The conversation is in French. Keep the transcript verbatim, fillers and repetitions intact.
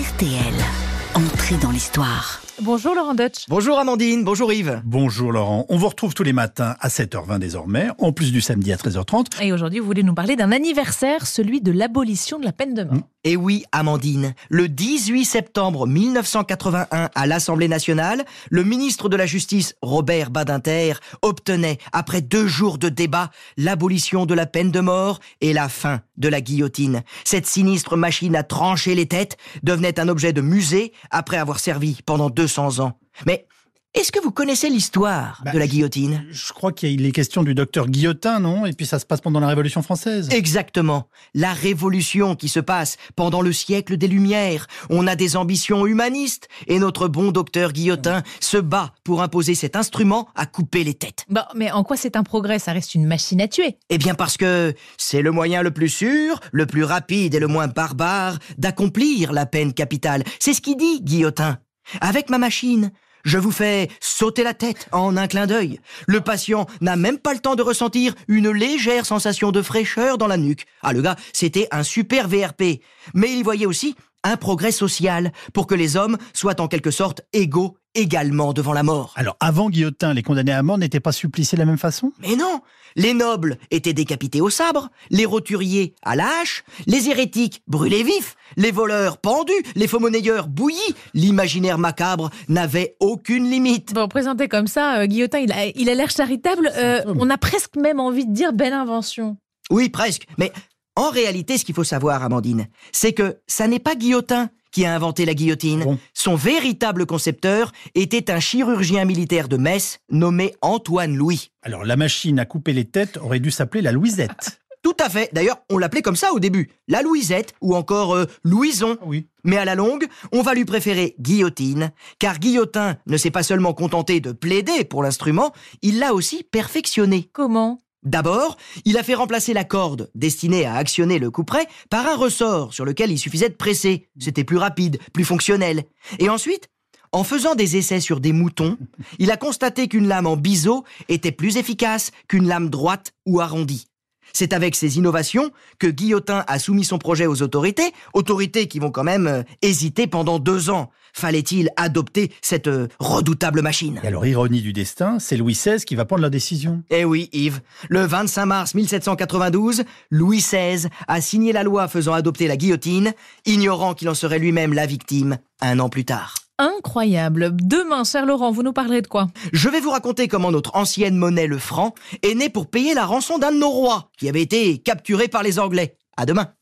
R T L, Entrez dans l'histoire. Bonjour Lorànt Deutsch. Bonjour Amandine, bonjour Yves. Bonjour Laurent, on vous retrouve tous les matins à sept heures vingt désormais, en plus du samedi à treize heures trente. Et aujourd'hui vous voulez nous parler d'un anniversaire, celui de l'abolition de la peine de mort. Mmh. Et oui Amandine, le dix-huit septembre mille neuf cent quatre-vingt-un à l'Assemblée nationale, le ministre de la Justice Robert Badinter obtenait, après deux jours de débat, l'abolition de la peine de mort et la fin de la guillotine. Cette sinistre machine à trancher les têtes devenait un objet de musée après avoir servi pendant deux cents ans. Mais est-ce que vous connaissez l'histoire bah, de la guillotine ? Je, je crois qu'il est question du docteur Guillotin, non ? Et puis ça se passe pendant la Révolution française. Exactement. La Révolution qui se passe pendant le siècle des Lumières. On a des ambitions humanistes et notre bon docteur Guillotin ouais. se bat pour imposer cet instrument à couper les têtes. Bon, mais en quoi c'est un progrès ? Ça reste une machine à tuer. Eh bien parce que c'est le moyen le plus sûr, le plus rapide et le moins barbare d'accomplir la peine capitale. C'est ce qu'il dit, Guillotin. Avec ma machine, je vous fais sauter la tête en un clin d'œil. Le patient n'a même pas le temps de ressentir une légère sensation de fraîcheur dans la nuque. Ah, le gars, c'était un super V R P. Mais il y voyait aussi un progrès social pour que les hommes soient en quelque sorte égaux également devant la mort. Alors, avant Guillotin, les condamnés à mort n'étaient pas suppliciés de la même façon ? Mais non ! Les nobles étaient décapités au sabre, les roturiers à la hache, les hérétiques brûlés vifs, les voleurs pendus, les faux-monnayeurs bouillis. L'imaginaire macabre n'avait aucune limite. Bon, présenté comme ça, euh, Guillotin, il a, il a l'air charitable. Euh, on a presque même envie de dire belle invention. Oui, presque. Mais en réalité, ce qu'il faut savoir, Amandine, c'est que ça n'est pas Guillotin qui a inventé la guillotine. Bon. Son véritable concepteur était un chirurgien militaire de Metz nommé Antoine Louis. Alors la machine à couper les têtes aurait dû s'appeler la Louisette. Tout à fait. D'ailleurs, on l'appelait comme ça au début. La Louisette ou encore euh, Louison. Oui. Mais à la longue, on va lui préférer guillotine, car Guillotin ne s'est pas seulement contenté de plaider pour l'instrument, il l'a aussi perfectionné. Comment ? D'abord, il a fait remplacer la corde destinée à actionner le couperet par un ressort sur lequel il suffisait de presser. C'était plus rapide, plus fonctionnel. Et ensuite, en faisant des essais sur des moutons, il a constaté qu'une lame en biseau était plus efficace qu'une lame droite ou arrondie. C'est avec ces innovations que Guillotin a soumis son projet aux autorités, autorités qui vont quand même hésiter pendant deux ans. Fallait-il adopter cette redoutable machine ? Et alors, ironie du destin, c'est Louis seize qui va prendre la décision. Eh oui, Yves. Le vingt-cinq mars mille sept cent quatre-vingt-douze, Louis seize a signé la loi faisant adopter la guillotine, ignorant qu'il en serait lui-même la victime un an plus tard. Incroyable. Demain, cher Laurent, vous nous parlerez de quoi ? Je vais vous raconter comment notre ancienne monnaie, le franc, est née pour payer la rançon d'un de nos rois, qui avait été capturé par les Anglais. À demain.